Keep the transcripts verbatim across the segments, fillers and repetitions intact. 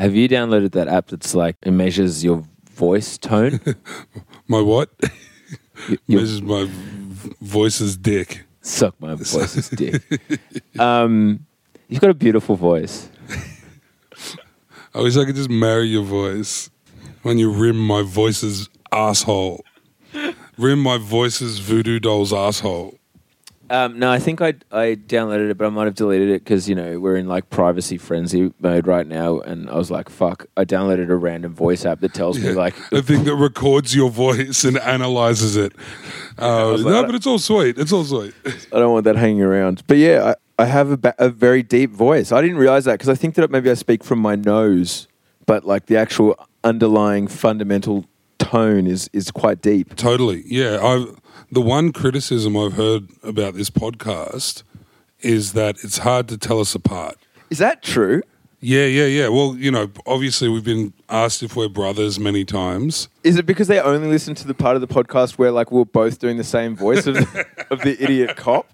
Have you downloaded that app that's like, it measures your voice tone? My what? Your, measures my voice's dick. Suck my voice's dick. Um, you've got a beautiful voice. I wish I could just marry your voice. When you rim my voice's asshole. Rim my voice's voodoo doll's asshole. Um, no, I think I I downloaded it, but I might have deleted it because, you know, we're in like privacy frenzy mode right now, and I was like, fuck, I downloaded a random voice app that tells yeah, me like... the thing that records your voice and analyzes it. Uh, like, no, but it's all sweet. It's all sweet. I don't want that hanging around. But yeah, I, I have a, ba- a very deep voice. I didn't realize that because I think that maybe I speak from my nose, but like the actual underlying fundamental tone is, is quite deep. Totally, yeah. I've... The one criticism I've heard about this podcast is that it's hard to tell us apart. Is that true? Yeah, yeah, yeah. Well, you know, obviously we've been asked if we're brothers many times. Is it because they only listen to the part of the podcast where like we're both doing the same voice of the, of the idiot cop?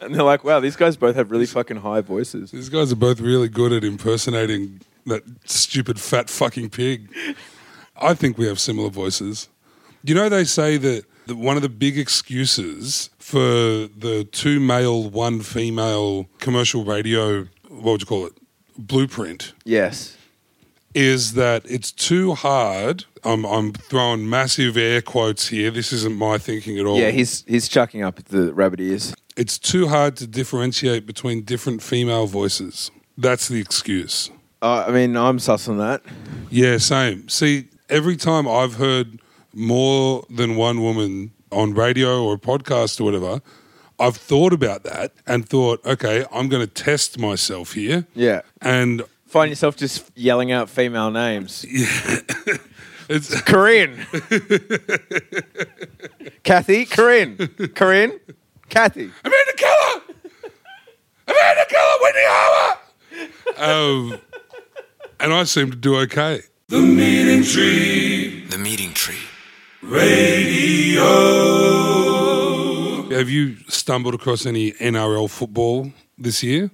And they're like, wow, these guys both have really fucking high voices. These guys are both really good at impersonating that stupid fat fucking pig. I think we have similar voices. You know, they say that one of the big excuses for the two male, one female commercial radio, what would you call it, blueprint. Yes. Is that it's too hard. I'm, I'm throwing massive air quotes here. This isn't my thinking at all. Yeah, he's, he's chucking up the rabbit ears. It's too hard to differentiate between different female voices. That's the excuse. Uh, I mean, I'm sussing that. Yeah, same. See, every time I've heard... more than one woman on radio or a podcast or whatever, I've thought about that and thought, okay, I'm going to test myself here. Yeah. And find yourself just yelling out female names. Yeah. It's Corinne. Kathy, Corinne. Corinne, Kathy. Amanda Keller. Amanda Keller, Whitney Harbour. Um, and I seem to do okay. The Meeting Tree. The Meeting Tree. Radio. Have you stumbled across any N R L football this year?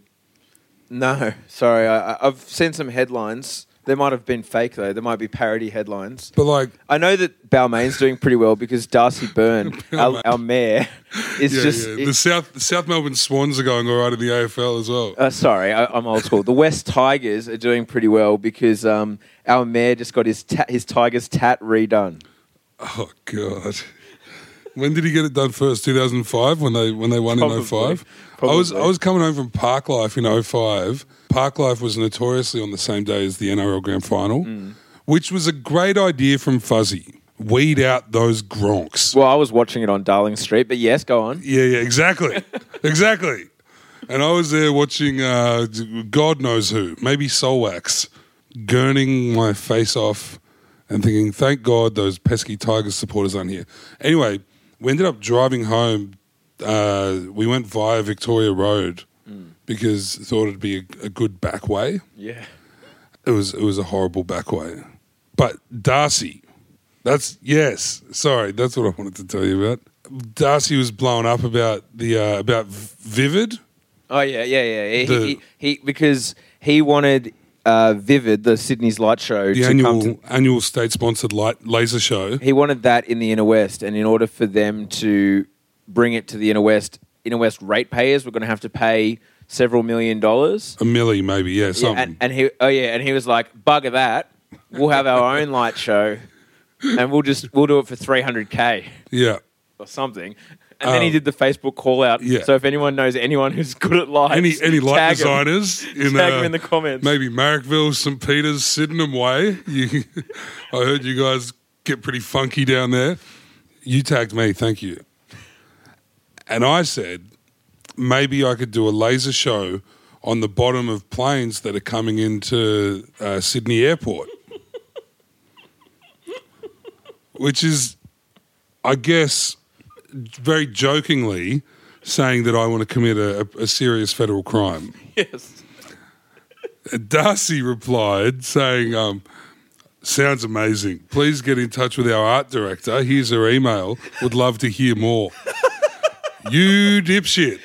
No, sorry. I, I've seen some headlines. They might have been fake, though. There might be parody headlines. But like, I know that Balmain's doing pretty well because Darcy Byrne, our, our mayor, is yeah, just... Yeah. It, the South the South Melbourne Swans are going all right in the A F L as well. Uh, sorry, I, I'm old school. The West Tigers are doing pretty well because um, our mayor just got his ta- his Tigers tat redone. Oh, God. When did he get it done first? two thousand five when they when they won Probably. in oh five? Probably. I was I was coming home from Park Life in oh five. Park Life was notoriously on the same day as the N R L Grand Final, mm. which was a great idea from Fuzzy. Weed out those gronks. Well, I was watching it on Darling Street, but yes, go on. Yeah, yeah, exactly. Exactly. And I was there watching uh, God knows who, maybe Soul Wax, gurning my face off and thinking, thank God those pesky Tigers supporters aren't here. Anyway, we ended up driving home. Uh, we went via Victoria Road mm. because thought it'd be a, a good back way. Yeah, it was. It was a horrible back way. But Darcy, that's yes. Sorry, that's what I wanted to tell you about. Darcy was blown up about the uh, about Vivid. Oh yeah, yeah, yeah. He, the, he, he because he wanted uh, Vivid, the Sydney's light show, the to annual come to, annual state sponsored light laser show. He wanted that in the Inner West, and in order for them to bring it to the Inner West, Inner West ratepayers were going to have to pay several million dollars. A milli maybe, yeah, something. Yeah, and, and he, oh yeah, and he was like, bugger that, we'll have our own light show and we'll just, we'll do it for three hundred K. Yeah. Or something. And um, then he did the Facebook call out. Yeah. So if anyone knows anyone who's good at lights, any, any light designers, him, in, tag uh, them in the comments. Maybe Marrickville, Saint Peter's, Sydenham Way. You, I heard you guys get pretty funky down there. You tagged me, thank you. And I said, maybe I could do a laser show on the bottom of planes that are coming into uh, Sydney Airport. Which is, I guess, very jokingly saying that I want to commit a, a serious federal crime. Yes. Darcy replied saying, um, sounds amazing. Please get in touch with our art director. Here's her email. Would love to hear more. You dipshit.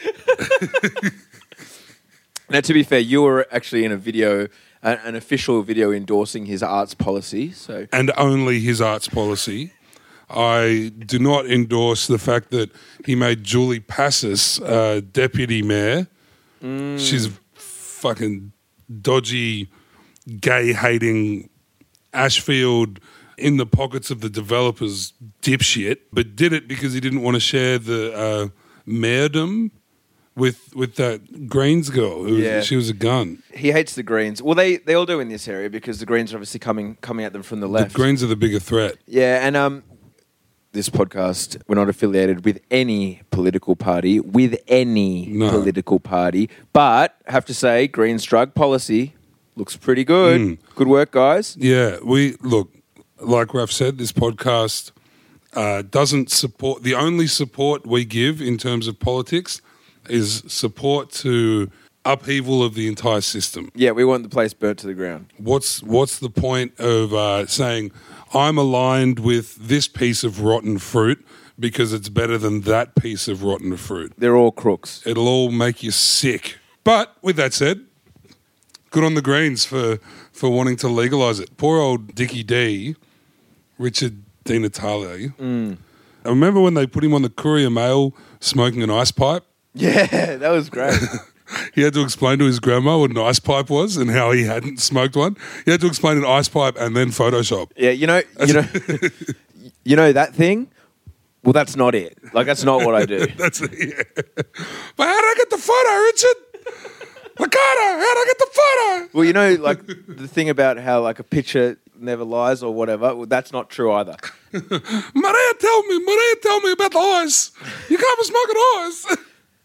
Now, to be fair, you were actually in a video a, an official video endorsing his arts policy. So and only his arts policy. I do not endorse the fact that he made Julie Passis uh, deputy mayor. Mm. She's fucking dodgy, gay-hating Ashfield in the pockets of the developers dipshit, but did it because he didn't want to share the uh, mayordom with with that Greens girl. Who yeah. was, she was a gun. He hates the Greens. Well, they, they all do in this area because the Greens are obviously coming coming at them from the left. The Greens are the bigger threat. Yeah, and um, this podcast, we're not affiliated with any political party, with any no. political party, but I have to say Greens drug policy looks pretty good. Mm. Good work, guys. Yeah, we look. Like Raf said, this podcast uh, doesn't support – the only support we give in terms of politics is support to upheaval of the entire system. Yeah, we want the place burnt to the ground. What's what's the point of uh, saying I'm aligned with this piece of rotten fruit because it's better than that piece of rotten fruit? They're all crooks. It'll all make you sick. But with that said, good on the Greens for, for wanting to legalise it. Poor old Dickie D, Richard Di Natale. Mm. I remember when they put him on the Courier Mail smoking an ice pipe. Yeah, that was great. He had to explain to his grandma what an ice pipe was and how he hadn't smoked one. He had to explain an ice pipe and then Photoshop. Yeah, you know, you know, you know that thing? Well, that's not it. Like, that's not what I do. That's it, yeah. But how did I get the photo, Richard? How'd I get the photo? Well, you know, like the thing about how like a picture never lies or whatever, well, that's not true either. Maria, tell me, Maria, tell me about the ice. You can't be smoking ice.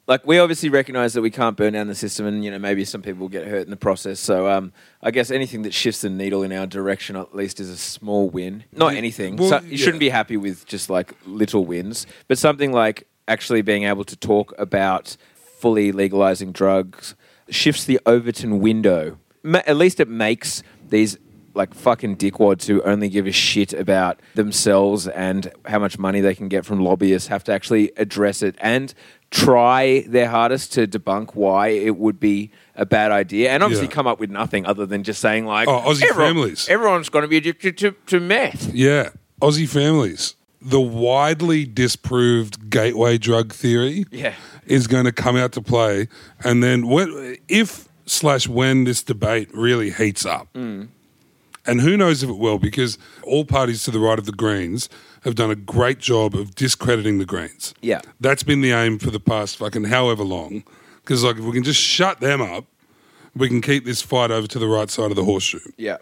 Like, we obviously recognise that we can't burn down the system and, you know, maybe some people get hurt in the process. So um, I guess anything that shifts the needle in our direction at least is a small win. Not anything. Well, so you yeah. shouldn't be happy with just like little wins, but something like actually being able to talk about fully legalising drugs shifts the Overton window. Ma- at least it makes these like fucking dickwads who only give a shit about themselves and how much money they can get from lobbyists have to actually address it and try their hardest to debunk why it would be a bad idea and obviously yeah. come up with nothing other than just saying like, oh, Aussie Everyone, families. Everyone's going to be addicted to, to meth. Yeah, Aussie families. The widely disproved gateway drug theory yeah. is going to come out to play. And then when, if slash when this debate really heats up, mm. and who knows if it will, because all parties to the right of the Greens have done a great job of discrediting the Greens. Yeah. That's been the aim for the past fucking however long, because like if we can just shut them up, we can keep this fight over to the right side of the horseshoe. Yeah.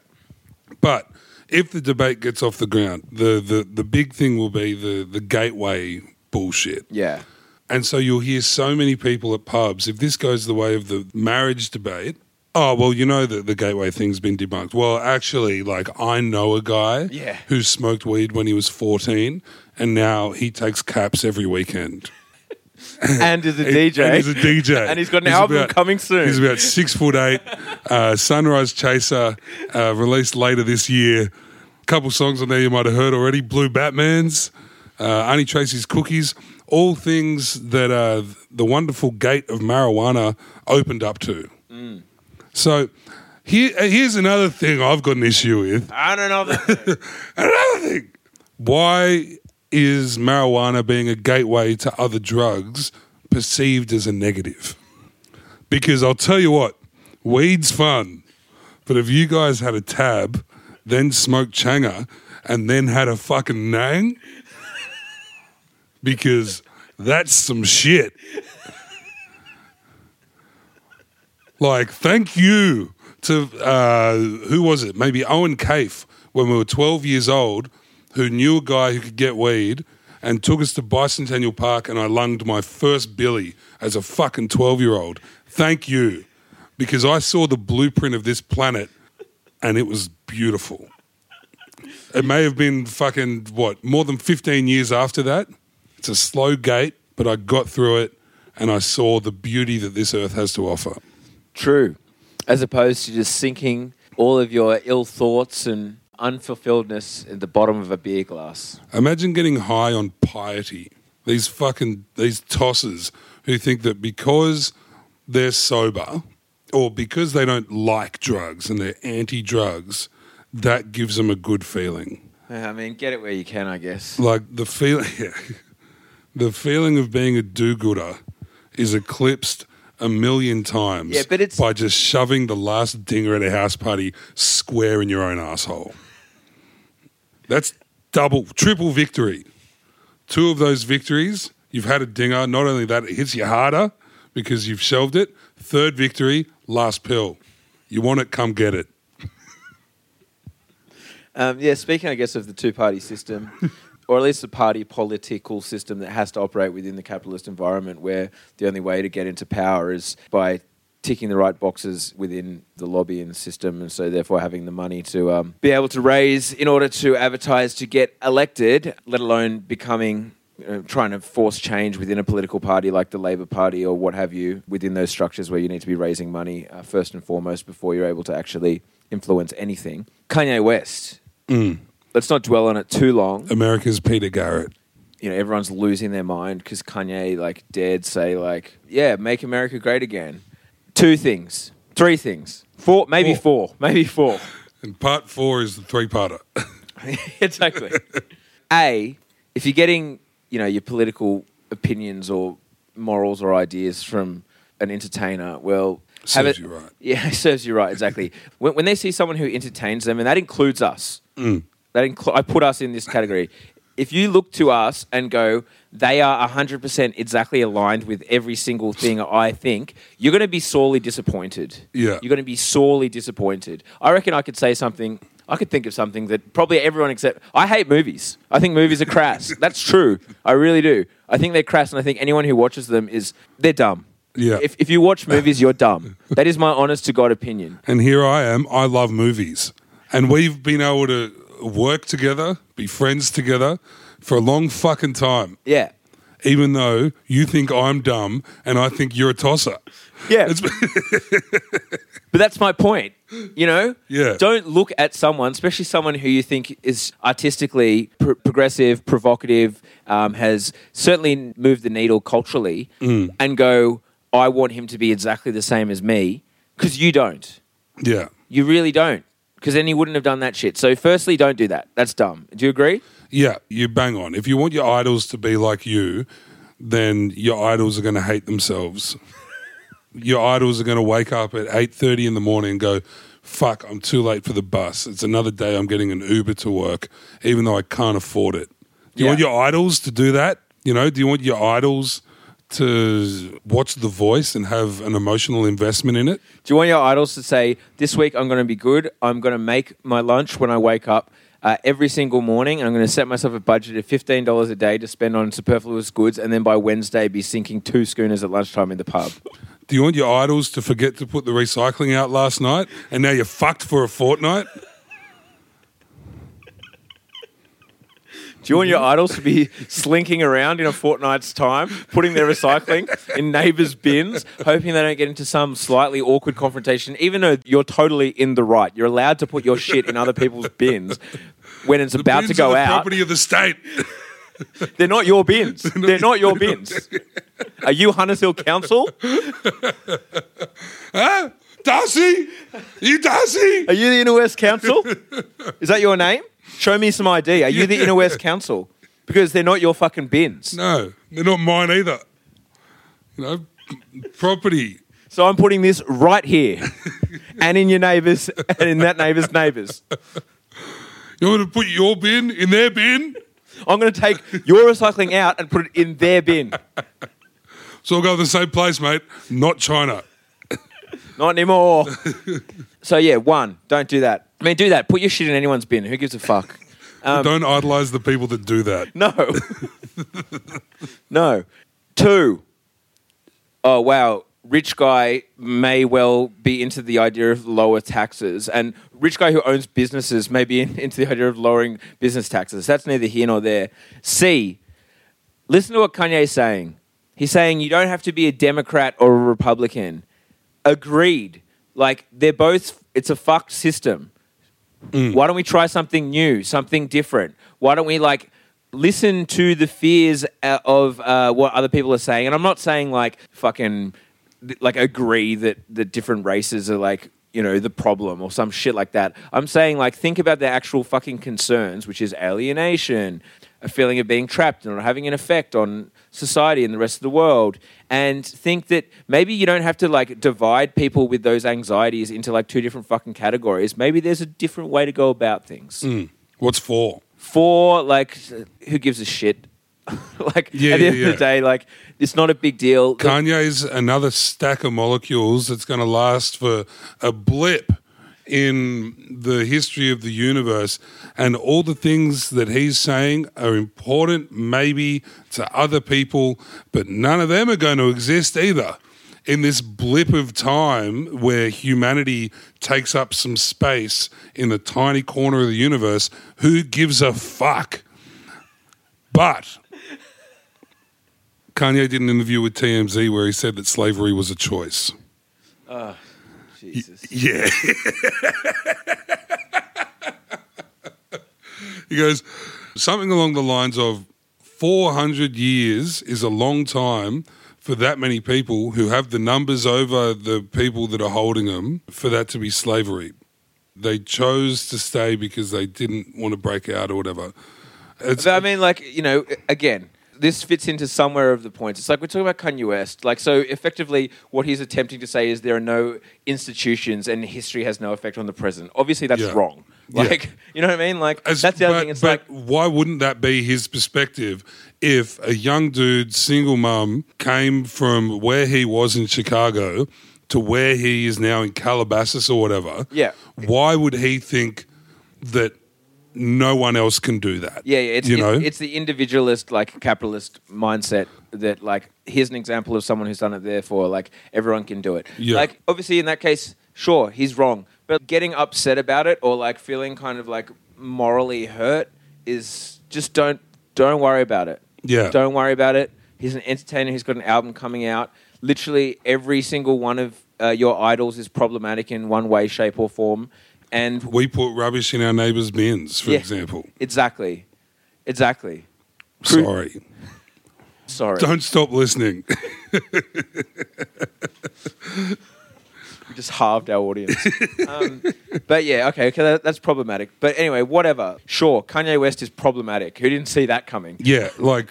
But if the debate gets off the ground, the, the, the big thing will be the, the gateway bullshit. Yeah. And so you'll hear so many people at pubs, if this goes the way of the marriage debate, oh, well, you know that the gateway thing's been debunked. Well, actually, like, I know a guy yeah. who smoked weed when he was fourteen and now he takes caps every weekend. And is a D J. And he's a D J. And he's got an he's album about, coming soon. He's about six foot eight. uh, Sunrise Chaser, uh, released later this year. A couple songs on there you might have heard already. Blue Batman's, uh, Auntie Tracy's Cookies. All things that uh, the wonderful gate of marijuana opened up to. Mm. So here, here's another thing I've got an issue with. I don't know. Thing. Another thing. Why is marijuana being a gateway to other drugs perceived as a negative? Because I'll tell you what, weed's fun, but if you guys had a tab, then smoked changa, and then had a fucking nang, because that's some shit. Like, thank you to, uh, who was it? Maybe Owen Cave, when we were twelve years old, who knew a guy who could get weed and took us to Bicentennial Park and I lunged my first billy as a fucking twelve-year-old. Thank you, because I saw the blueprint of this planet and it was beautiful. It may have been fucking, what, more than fifteen years after that. It's a slow gait, but I got through it and I saw the beauty that this earth has to offer. True, as opposed to just sinking all of your ill thoughts and unfulfilledness at the bottom of a beer glass. Imagine getting high on piety. These fucking, these tossers who think that because they're sober, or because they don't like drugs and they're anti-drugs, that gives them a good feeling. I mean, get it where you can, I guess. Like the feel, yeah, the feeling of being a do-gooder is eclipsed a million times yeah, but it's, by just shoving the last dinger at a house party square in your own asshole. That's double, triple victory. Two of those victories, you've had a dinger. Not only that, it hits you harder because you've shelved it. Third victory, last pill. You want it, come get it. Um, yeah, speaking, I guess, of the two-party system, or at least the party political system that has to operate within the capitalist environment where the only way to get into power is by ticking the right boxes within the lobbying system, and so therefore having the money to um, be able to raise in order to advertise to get elected, let alone becoming... trying to force change within a political party like the Labour Party or what have you, within those structures where you need to be raising money uh, first and foremost before you're able to actually influence anything. Kanye West. Mm. Let's not dwell on it too long. America's Peter Garrett. You know, everyone's losing their mind because Kanye like dared say like, yeah, make America great again. Two things. Three things. Four, maybe four. four maybe four. And part four is the three-parter. Exactly. A, if you're getting... you know, your political opinions or morals or ideas from an entertainer, well... Serves it, you right. Yeah, serves you right, exactly. when, when they see someone who entertains them, and that includes us, mm. that inclu- I put us in this category. If you look to us and go, they are one hundred percent exactly aligned with every single thing I think, you're going to be sorely disappointed. Yeah. You're going to be sorely disappointed. I reckon I could say something... I could think of something that probably everyone except... I hate movies. I think movies are crass. That's true. I really do. I think they're crass, and I think anyone who watches them is... They're dumb. Yeah. If, if you watch movies, you're dumb. That is my honest-to-God opinion. And here I am. I love movies. And we've been able to work together, be friends together for a long fucking time. Yeah. Even though you think I'm dumb and I think you're a tosser. Yeah. It's... But that's my point, you know? Yeah. Don't look at someone, especially someone who you think is artistically pr- progressive, provocative, um, has certainly moved the needle culturally, mm. and go, I want him to be exactly the same as me, because you don't. Yeah. You really don't, because then he wouldn't have done that shit. So firstly, don't do that. That's dumb. Do you agree? Yeah, you bang on. If you want your idols to be like you, then your idols are going to hate themselves. Your idols are going to wake up at eight thirty in the morning and go, fuck, I'm too late for the bus. It's another day I'm getting an Uber to work, even though I can't afford it. Do you yeah. want your idols to do that? You know, do you want your idols to watch The Voice and have an emotional investment in it? Do you want your idols to say, this week I'm going to be good, I'm going to make my lunch when I wake up uh, every single morning, and I'm going to set myself a budget of fifteen dollars a day to spend on superfluous goods, and then by Wednesday be sinking two schooners at lunchtime in the pub? Do you want your idols to forget to put the recycling out last night and now you're fucked for a fortnight? Do you want your idols to be slinking around in a fortnight's time, putting their recycling in neighbours' bins, hoping they don't get into some slightly awkward confrontation, even though you're totally in the right? You're allowed to put your shit in other people's bins when it's the about to go out. The property of the state. They're not your bins. They're not, they're not your they're bins. Not. Are you Hunters Hill Council? Huh? Darcy? Are you Darcy? Are you the Inner West Council? Is that your name? Show me some I D. Are yeah. you the Inner West Council? Because they're not your fucking bins. No, they're not mine either. You know, property. So I'm putting this right here and in your neighbours and in that neighbour's neighbours. You want to put your bin in their bin? I'm going to take your recycling out and put it in their bin. So we'll go to the same place, mate. Not China. Not anymore. So, yeah, one, don't do that. I mean, do that. Put your shit in anyone's bin. Who gives a fuck? Um, don't idolise the people that do that. No. No. Two. Oh, wow. Rich guy may well be into the idea of lower taxes, and rich guy who owns businesses may be in, into the idea of lowering business taxes. That's neither here nor there. C, listen to what Kanye's saying. He's saying you don't have to be a Democrat or a Republican. Agreed. Like, they're both, it's a fucked system. Mm. Why don't we try something new, something different? Why don't we, like... listen to the fears of uh, what other people are saying? And I'm not saying, like, fucking like agree that the different races are like, you know, the problem or some shit like that. I'm saying, like, think about the actual fucking concerns, which is alienation, a feeling of being trapped and not having an effect on society and the rest of the world, and think that maybe you don't have to, like, divide people with those anxieties into, like, two different fucking categories. Maybe there's a different way to go about things. Mm. What's for? For, like, who gives a shit? Like, yeah, at the end yeah. of the day, like, it's not a big deal. Kanye's another stack of molecules that's going to last for a blip in the history of the universe, and all the things that he's saying are important maybe to other people, but none of them are going to exist either in this blip of time where humanity takes up some space in the tiny corner of the universe. Who gives a fuck? But Kanye did an interview with T M Z where he said that slavery was a choice. Oh, Jesus. Y- yeah. He goes, something along the lines of four hundred years is a long time for that many people who have the numbers over the people that are holding them for that to be slavery. They chose to stay because they didn't want to break out or whatever. It's, I mean, like, you know, again, this fits into somewhere of the points. It's like we're talking about Kanye West. Like, so effectively what he's attempting to say is there are no institutions and history has no effect on the present. Obviously that's yeah. wrong. Like, yeah. you know what I mean? Like, As, that's the other but, thing. It's but like, why wouldn't that be his perspective if a young dude, single mum, came from where he was in Chicago to where he is now in Calabasas or whatever? Yeah. Why would he think that no one else can do that? Yeah, yeah it's, you know? It's the individualist, like, capitalist mindset that, like, here's an example of someone who's done it, therefore, like, everyone can do it. Yeah. Like, obviously, in that case, sure, he's wrong. But getting upset about it or, like, feeling kind of, like, morally hurt is just don't don't worry about it. Yeah. Don't worry about it. He's an entertainer. He's got an album coming out. Literally every single one of uh, your idols is problematic in one way, shape, or form. And we put rubbish in our neighbours' bins, for yeah, example. Exactly. Exactly. Sorry. Sorry. Don't stop listening. We just halved our audience. um, but yeah, okay, okay, that, that's problematic. But anyway, whatever. Sure, Kanye West is problematic. Who didn't see that coming? Yeah, like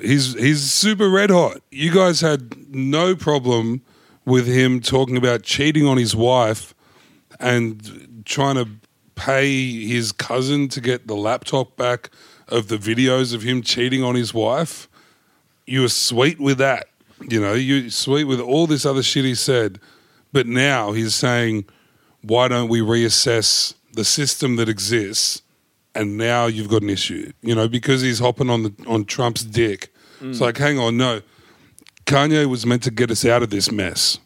he's he's super red hot. You guys had no problem with him talking about cheating on his wife and trying to pay his cousin to get the laptop back of the videos of him cheating on his wife. You were sweet with that. You know, you're sweet with all this other shit he said. But now he's saying, why don't we reassess the system that exists? And now you've got an issue, you know, because he's hopping on the on Trump's dick. Mm. It's like, hang on, no. Kanye was meant to get us out of this mess.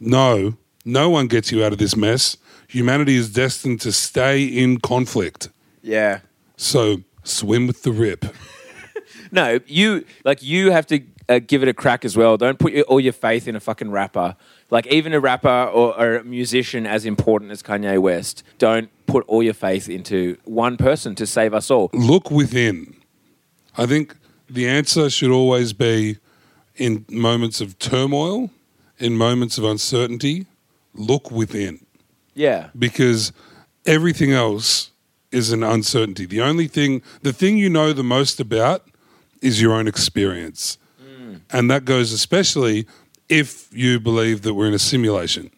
No, no one gets you out of this mess. Humanity is destined to stay in conflict. Yeah. So swim with the rip. No, you like you have to uh, give it a crack as well. Don't put your, all your faith in a fucking rapper. Like, even a rapper or, or a musician as important as Kanye West, don't put all your faith into one person to save us all. Look within. I think the answer should always be in moments of turmoil, in moments of uncertainty, look within. Yeah. Because everything else is an uncertainty. The only thing, the thing you know the most about is your own experience. Mm. And that goes especially if you believe that we're in a simulation.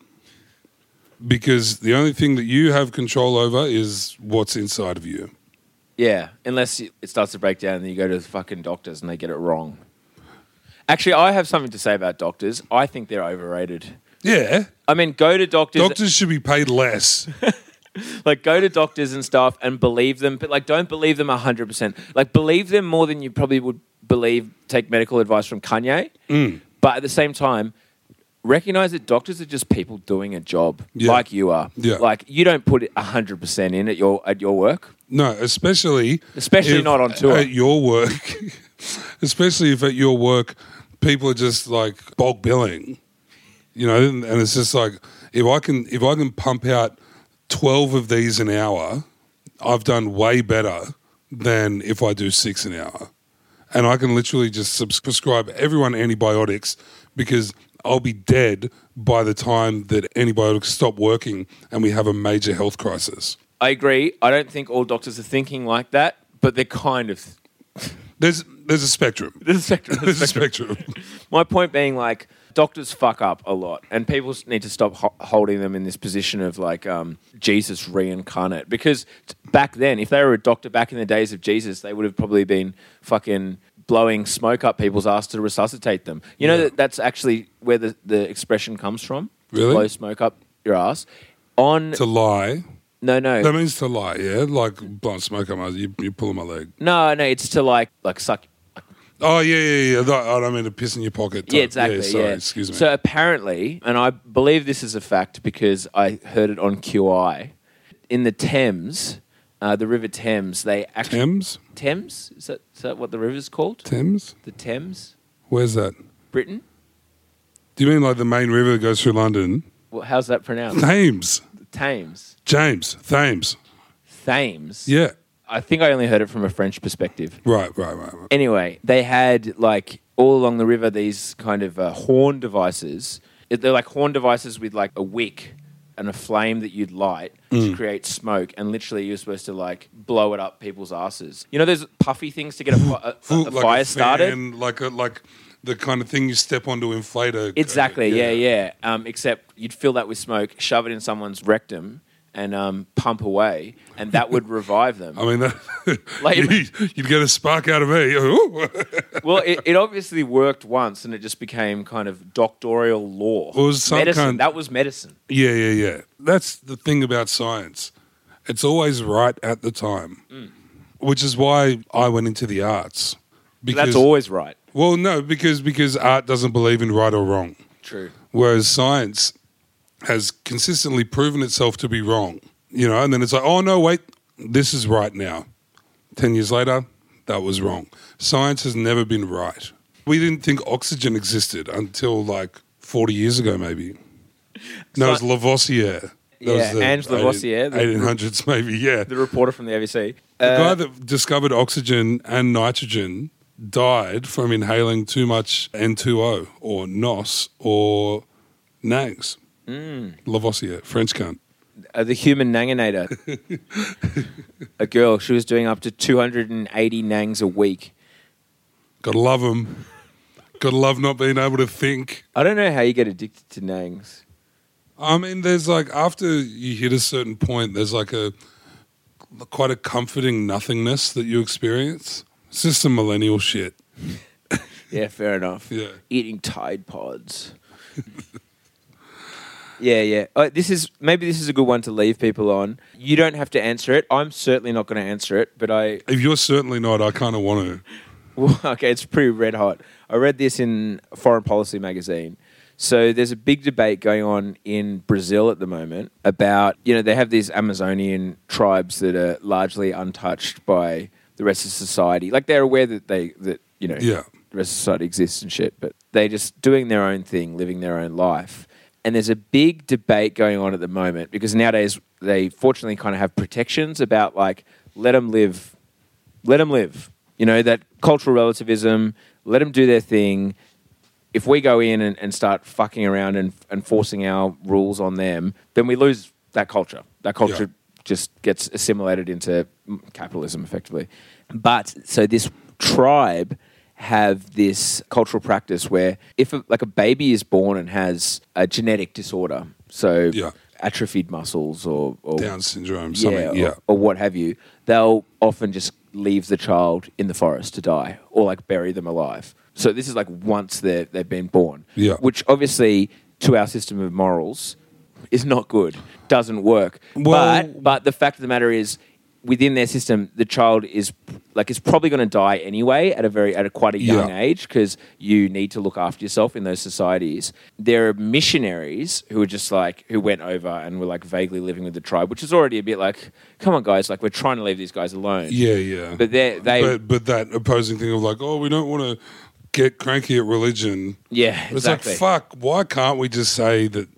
Because the only thing that you have control over is what's inside of you. Yeah, unless it starts to break down and then you go to the fucking doctors and they get it wrong. Actually, I have something to say about doctors. I think they're overrated. Yeah. I mean, go to doctors. Doctors should be paid less. Like, go to doctors and stuff and believe them, but, like, don't believe them one hundred percent. Like, believe them more than you probably would believe, take medical advice from Kanye. Mm. But at the same time, recognize that doctors are just people doing a job yeah. like you are. Yeah. Like, you don't put one hundred percent in at your at your work. No, especially... Especially not on tour. At your work. Especially if at your work people are just, like, bulk billing. You know, and it's just like, if I can if I can pump out twelve of these an hour, I've done way better than if I do six an hour. And I can literally just subscribe everyone antibiotics because I'll be dead by the time that antibiotics stop working and we have a major health crisis. I agree. I don't think all doctors are thinking like that, but they're kind of... There's there's a spectrum. There's a spectrum. There's a spectrum. My point being, like, doctors fuck up a lot and people need to stop ho- holding them in this position of, like, um, Jesus reincarnate. Because back then, if they were a doctor back in the days of Jesus, they would have probably been fucking... blowing smoke up people's ass to resuscitate them. You know, yeah. that that's actually where the, the expression comes from? Really? Blow smoke up your ass. On To lie? No, no. That means to lie, yeah? Like, blowing smoke up my ass, you, you're pulling my leg. No, no, it's to like like suck. Oh, yeah, yeah, yeah. I don't mean to piss in your pocket. Type. Yeah, exactly, yeah. Sorry, yeah. Excuse me. So apparently, and I believe this is a fact because I heard it on Q I, in the Thames... Uh, the River Thames, they actually... Thames? Thames? Is that, is that what the river's called? Thames? The Thames. Where's that? Britain. Do you mean like the main river that goes through London? Well, how's that pronounced? Thames. Thames. James. Thames. Thames. Yeah. I think I only heard it from a French perspective. Right, right, right. right. Anyway, they had like all along the river these kind of uh, horn devices. They're like horn devices with like a wick and a flame that you'd light mm. to create smoke, and literally you're supposed to like blow it up people's asses. You know those puffy things to get a, a, a, a like fire started? Like a, like the kind of thing you step onto inflator. Exactly, yeah, yeah. yeah. Um, except you'd fill that with smoke, shove it in someone's rectum and um, pump away, and that would revive them. I mean, that, like, you'd, you'd get a spark out of me. Well, it, it obviously worked once, and it just became kind of doctoral law. Well, it was some medicine. Kind, that was medicine. Yeah, yeah, yeah. That's the thing about science. It's always right at the time, mm. which is why I went into the arts. Because, that's always right. Well, no, because because art doesn't believe in right or wrong. True. Whereas science... has consistently proven itself to be wrong, you know, and then it's like, oh, no, wait, this is right now. Ten years later, that was wrong. Science has never been right. We didn't think oxygen existed until like forty years ago maybe. No, it was Lavoisier. That yeah, was Ange Lavoisier. eighteen hundreds maybe, yeah. The reporter from the A B C. The uh, guy that discovered oxygen and nitrogen died from inhaling too much N two O or N O S or N A Gs. Mm. Lavoisier, French cunt. Uh, the human nanginator. A girl, she was doing up to two hundred eighty nangs a week. Gotta love them. Gotta love not being able to think. I don't know how you get addicted to nangs. I mean, there's like, after you hit a certain point, there's like a quite a comforting nothingness that you experience. It's just some millennial shit. Yeah, fair enough. Yeah. Eating Tide Pods. Yeah, yeah. Uh, this is maybe this is a good one to leave people on. You don't have to answer it. I'm certainly not going to answer it, but I... If you're certainly not, I kind of want to. Well, okay, it's pretty red hot. I read this in Foreign Policy magazine. So there's a big debate going on in Brazil at the moment about, you know, they have these Amazonian tribes that are largely untouched by the rest of society. Like they're aware that they, that you know, yeah. the rest of society exists and shit, but they're just doing their own thing, living their own life. And there's a big debate going on at the moment because nowadays they fortunately kind of have protections about like, let them live, let them live. You know, that cultural relativism, let them do their thing. If we go in and, and start fucking around and, and forcing our rules on them, then we lose that culture. That culture yeah. just gets assimilated into capitalism effectively. But so this tribe... have this cultural practice where if a, like a baby is born and has a genetic disorder, so yeah. atrophied muscles or, or Down syndrome, yeah, something, yeah, or, or what have you, they'll often just leave the child in the forest to die or like bury them alive. So this is like once they're they've been born, yeah. which obviously to our system of morals is not good, doesn't work. Well, but but the fact of the matter is. Within their system, the child is like is probably going to die anyway at a very at a quite a young yeah. age because you need to look after yourself in those societies. There are missionaries who are just like who went over and were like vaguely living with the tribe, which is already a bit like, come on guys, like we're trying to leave these guys alone. Yeah, yeah. But they but, but that opposing thing of like, oh, we don't want to get cranky at religion. Yeah, it's exactly. Like fuck. Why can't we just say that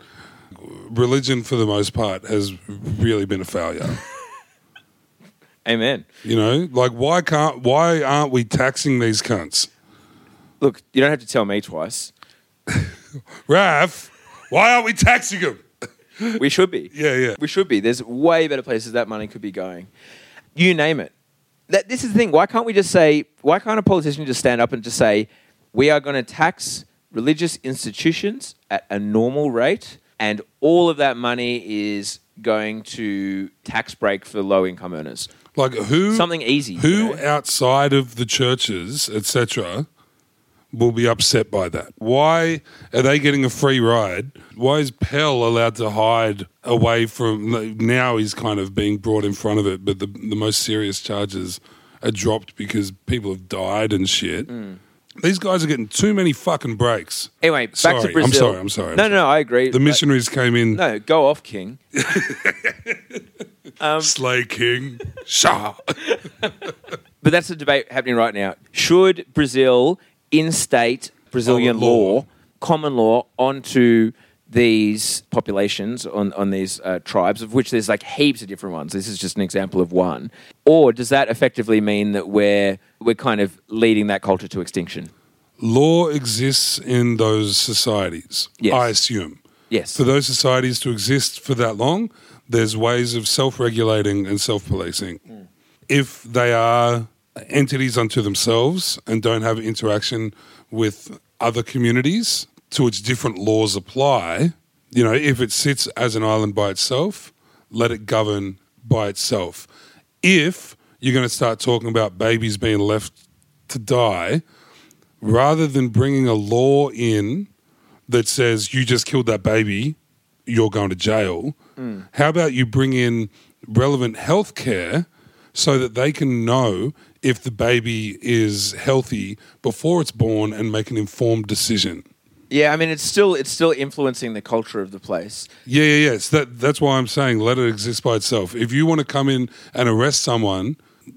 religion, for the most part, has really been a failure? Amen. You know, like why can't why aren't we taxing these cunts? Look, you don't have to tell me twice. Rav, why aren't we taxing him? We should be. Yeah, yeah. We should be. There's way better places that money could be going. You name it. That, this is the thing. Why can't we just say, why can't a politician just stand up and just say, we are going to tax religious institutions at a normal rate and all of that money is going to tax break for low-income earners? Like who? Something easy. Who you know? Outside of the churches, et cetera, will be upset by that? Why are they getting a free ride? Why is Pell allowed to hide away from... Now he's kind of being brought in front of it, but the, the most serious charges are dropped because people have died and shit. Mm. These guys are getting too many fucking breaks. Anyway, back sorry, to Brazil. I'm sorry, I'm sorry. I'm no, sorry. no, no, I agree. The missionaries but, came in... No, go off, King. um, Slay King. Shah. But that's a debate happening right now. Should Brazil... in-state Brazilian common law. law, common law, onto these populations, on, on these uh, tribes, of which there's like heaps of different ones. This is just an example of one. Or does that effectively mean that we're we're kind of leading that culture to extinction? Law exists in those societies, yes. I assume. Yes. For those societies to exist for that long, there's ways of self-regulating and self-policing. Mm. If they are... entities unto themselves and don't have interaction with other communities to which different laws apply, you know, if it sits as an island by itself, let it govern by itself. If you're going to start talking about babies being left to die, rather than bringing a law in that says you just killed that baby, you're going to jail, mm. how about you bring in relevant health care so that they can know if the baby is healthy before it's born and make an informed decision. Yeah, I mean, it's still it's still influencing the culture of the place. Yeah, yeah, yeah. So that, that's why I'm saying let it exist by itself. If you want to come in and arrest someone,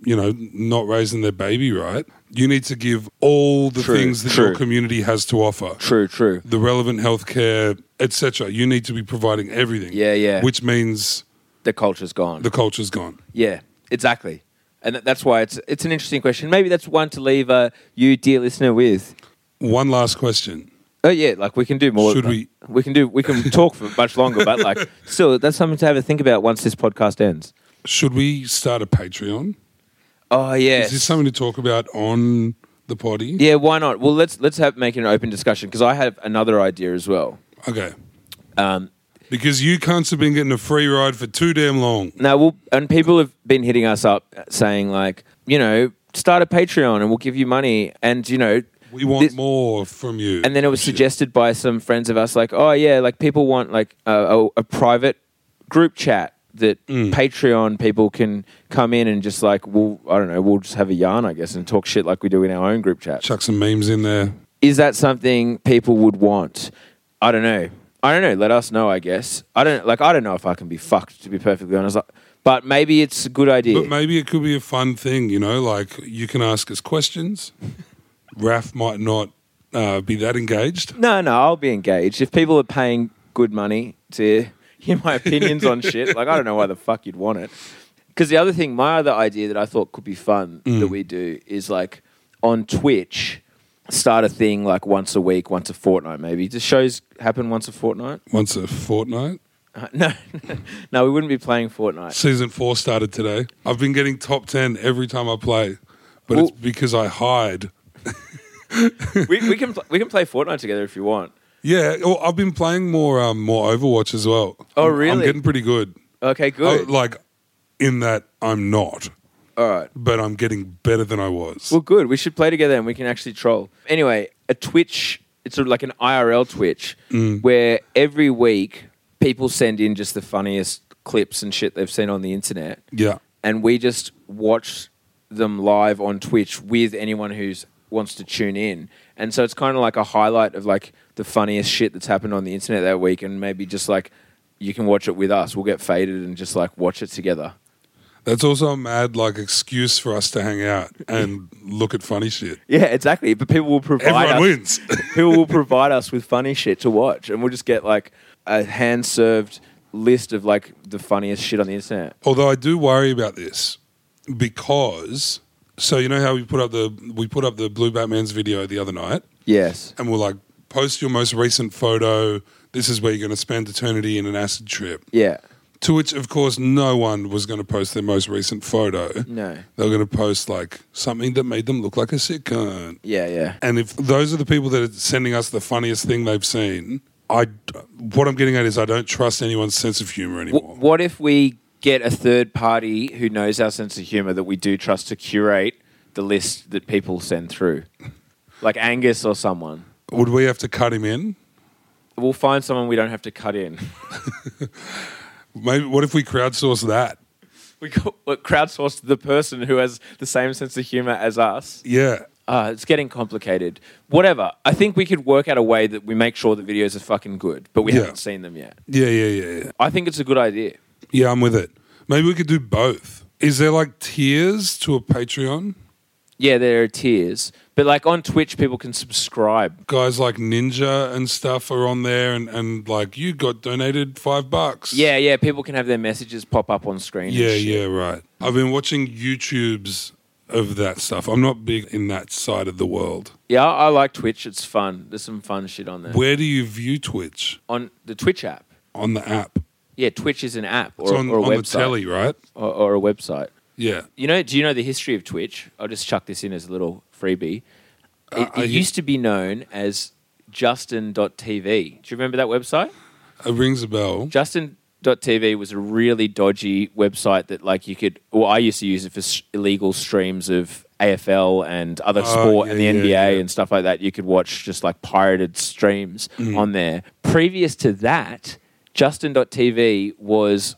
you know, not raising their baby right, you need to give all the true, things that true. your community has to offer. True, true. The relevant healthcare, et cetera. You need to be providing everything. Yeah, yeah. Which means... The culture's gone. The culture's gone. Yeah, exactly. And that's why it's it's an interesting question. Maybe that's one to leave uh, you, dear listener, with. One last question. Oh yeah, like we can do more. Should we? We can do. We can talk for much longer, but like still, that's something to have a think about once this podcast ends. Should we start a Patreon? Oh yeah. Is this something to talk about on the potty? Yeah, why not? Well, let's let's have make it an open discussion because I have another idea as well. Okay. Um. Because you cunts have been getting a free ride for too damn long. No, well, and people have been hitting us up saying like, you know, start a Patreon and we'll give you money and, you know. We want this, more from you. And then it was suggested by some friends of us like, oh, yeah, like people want like a, a, a private group chat that mm. Patreon people can come in and just like, we'll, I don't know, we'll just have a yarn, I guess, and talk shit like we do in our own group chat. Chuck some memes in there. Is that something people would want? I don't know. I don't know. Let us know, I guess. I don't like. I don't know if I can be fucked, to be perfectly honest. But maybe it's a good idea. But maybe it could be a fun thing, you know. Like you can ask us questions. Raf might not uh, be that engaged. No, no, I'll be engaged if people are paying good money to hear my opinions on shit. Like I don't know why the fuck you'd want it. Because the other thing, my other idea that I thought could be fun mm. that we do is like on Twitch. Start a thing like once a week, once a fortnight maybe. Do shows happen once a fortnight? Once a fortnight? Uh, no, no, we wouldn't be playing Fortnite. Season four started today. I've been getting top ten every time I play, but well, it's because I hide. we, we can pl- we can play Fortnite together if you want. Yeah, well, I've been playing more um, more Overwatch as well. Oh, really? I'm getting pretty good. Okay, good. I, like, in that I'm not. All right. But I'm getting better than I was. Well, good. We should play together and we can actually troll. Anyway, a Twitch, it's sort of like an I R L Twitch mm. where every week people send in just the funniest clips and shit they've seen on the internet. Yeah. And we just watch them live on Twitch with anyone who wants to tune in. And so it's kind of like a highlight of like the funniest shit that's happened on the internet that week and maybe just like you can watch it with us. We'll get faded and just like watch it together. That's also a mad, like, excuse for us to hang out and look at funny shit. Yeah, exactly. But people will provide Everyone us... wins. People will provide us with funny shit to watch and we'll just get, like, a hand-served list of, like, the funniest shit on the internet. Although I do worry about this because... So, you know how we put up the... We put up the Blue Batman's video the other night? Yes. And we're like, post your most recent photo, this is where you're going to spend eternity in an acid trip. Yeah. To which, of course, no one was going to post their most recent photo. No. They were going to post, like, something that made them look like a sick cunt. Yeah, yeah. And if those are the people that are sending us the funniest thing they've seen, I, what I'm getting at is I don't trust anyone's sense of humour anymore. W- what if we get a third party who knows our sense of humour that we do trust to curate the list that people send through? Like Angus or someone. Would we have to cut him in? We'll find someone we don't have to cut in. Maybe, what if we crowdsource that? We crowdsource the person who has the same sense of humour as us. Yeah. Uh, it's getting complicated. Whatever. I think we could work out a way that we make sure the videos are fucking good, but we yeah. haven't seen them yet. Yeah, yeah, yeah, yeah. I think it's a good idea. Yeah, I'm with it. Maybe we could do both. Is there like tiers to a Patreon? Yeah, there are tiers. But like on Twitch, people can subscribe. Guys like Ninja and stuff are on there and, and like you got donated five bucks. Yeah, yeah. People can have their messages pop up on screen. Yeah, and shit. Yeah, right. I've been watching YouTubes of that stuff. I'm not big in that side of the world. Yeah, I like Twitch. It's fun. There's some fun shit on there. Where do you view Twitch? On the Twitch app. On the app. Yeah, Twitch is an app or, it's on, or a on website. On the telly, right? Or, or a website. Yeah. You know, do you know the history of Twitch? I'll just chuck this in as a little freebie. It, uh, it used to be known as justin dot t v. Do you remember that website? It rings a bell. justin dot t v was a really dodgy website that like you could, well, I used to use it for sh- illegal streams of A F L and other uh, sport yeah, and the N B A yeah, yeah. and stuff like that. You could watch just like pirated streams mm. on there. Previous to that, justin dot t v was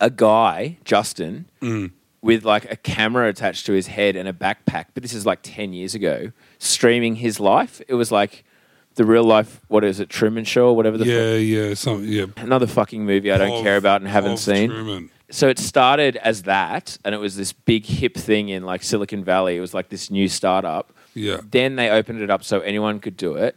a guy, Justin, mm. with like a camera attached to his head and a backpack, but this is like ten years ago, streaming his life. It was like the real life, what is it, Truman Show or whatever the fuck? Yeah, yeah, some, yeah. Another fucking movie I don't of, care about and haven't seen. Truman. So it started as that, and it was this big hip thing in like Silicon Valley. It was like this new startup. Yeah. Then they opened it up so anyone could do it.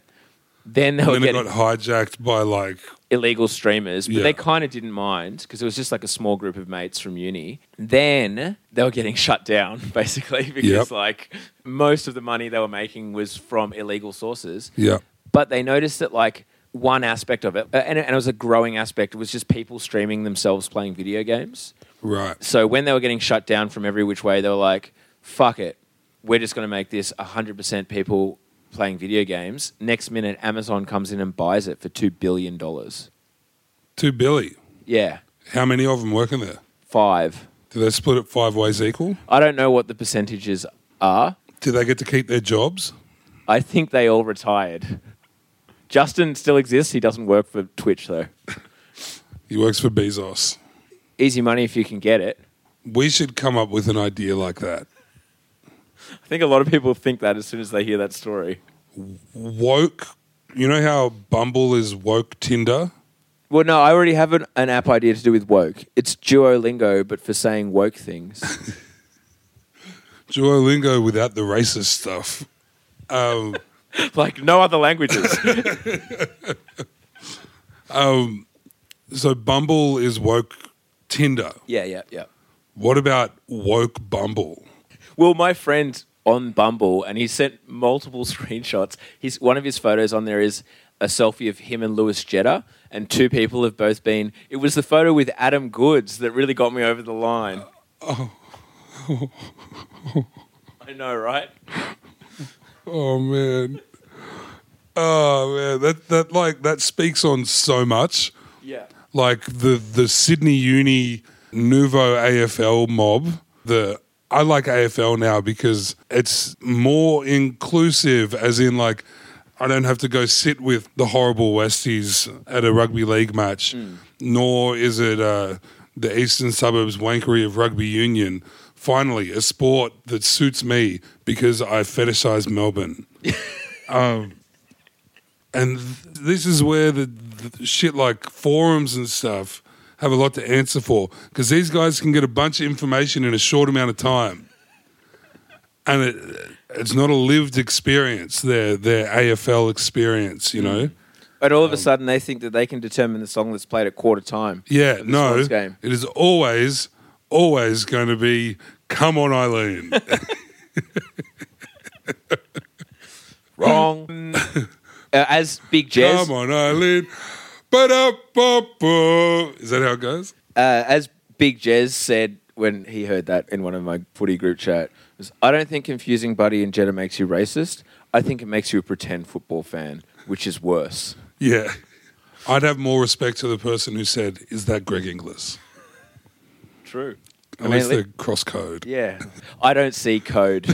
Then they and were then getting, it got hijacked by like illegal streamers, but yeah. they kind of didn't mind because it was just like a small group of mates from uni. Then they were getting shut down basically because yep. like most of the money they were making was from illegal sources. Yeah. But they noticed that like one aspect of it, and it was a growing aspect, it was just people streaming themselves playing video games. Right. So when they were getting shut down from every which way, they were like, fuck it, we're just going to make this one hundred percent people playing video games. Next minute, Amazon comes in and buys it for two billion dollars. two billion dollars? Yeah. How many of them work in there? Five. Do they split it five ways equal? I don't know what the percentages are. Do they get to keep their jobs? I think they all retired. Justin still exists. He doesn't work for Twitch, though. He works for Bezos. Easy money if you can get it. We should come up with an idea like that. I think a lot of people think that as soon as they hear that story. Woke, you know how Bumble is woke Tinder? Well, no, I already have an, an app idea to do with woke. It's Duolingo, but for saying woke things. Duolingo without the racist stuff. Um, like no other languages. um, so Bumble is woke Tinder. Yeah, yeah, yeah. What about woke Bumble? Well, my friend on Bumble, and he sent multiple screenshots. He's, one of his photos on there is a selfie of him and Lewis Jetta, and two people have both been... It was the photo with Adam Goods that really got me over the line. Uh, oh. I know, right? Oh, man. Oh, man. That, that, like, that speaks on so much. Yeah. Like, the, the Sydney Uni Nouveau A F L mob, the... I like A F L now because it's more inclusive, as in like I don't have to go sit with the horrible Westies at a rugby league match, mm. nor is it uh, the eastern suburbs wankery of rugby union. Finally, a sport that suits me because I fetishize Melbourne. um, and th- this is where the, the shit like forums and stuff have a lot to answer for, because these guys can get a bunch of information in a short amount of time, and it, it's not a lived experience, their their A F L experience, you know. But all of um, a sudden they think that they can determine the song that's played at quarter time. Yeah, no, game. It is always, always going to be, come on Eileen. Wrong. uh, as Big Jez. Come on, Eileen. Ba-da-ba-ba. Is that how it goes? Uh, as Big Jez said when he heard that in one of my footy group chat, was, I don't think confusing Buddy and Jetta makes you racist. I think it makes you a pretend football fan, which is worse. Yeah. I'd have more respect to the person who said, is that Greg Inglis? True. At I mean, least the cross code. Yeah. I don't see code.